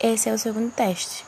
Esse é o segundo teste.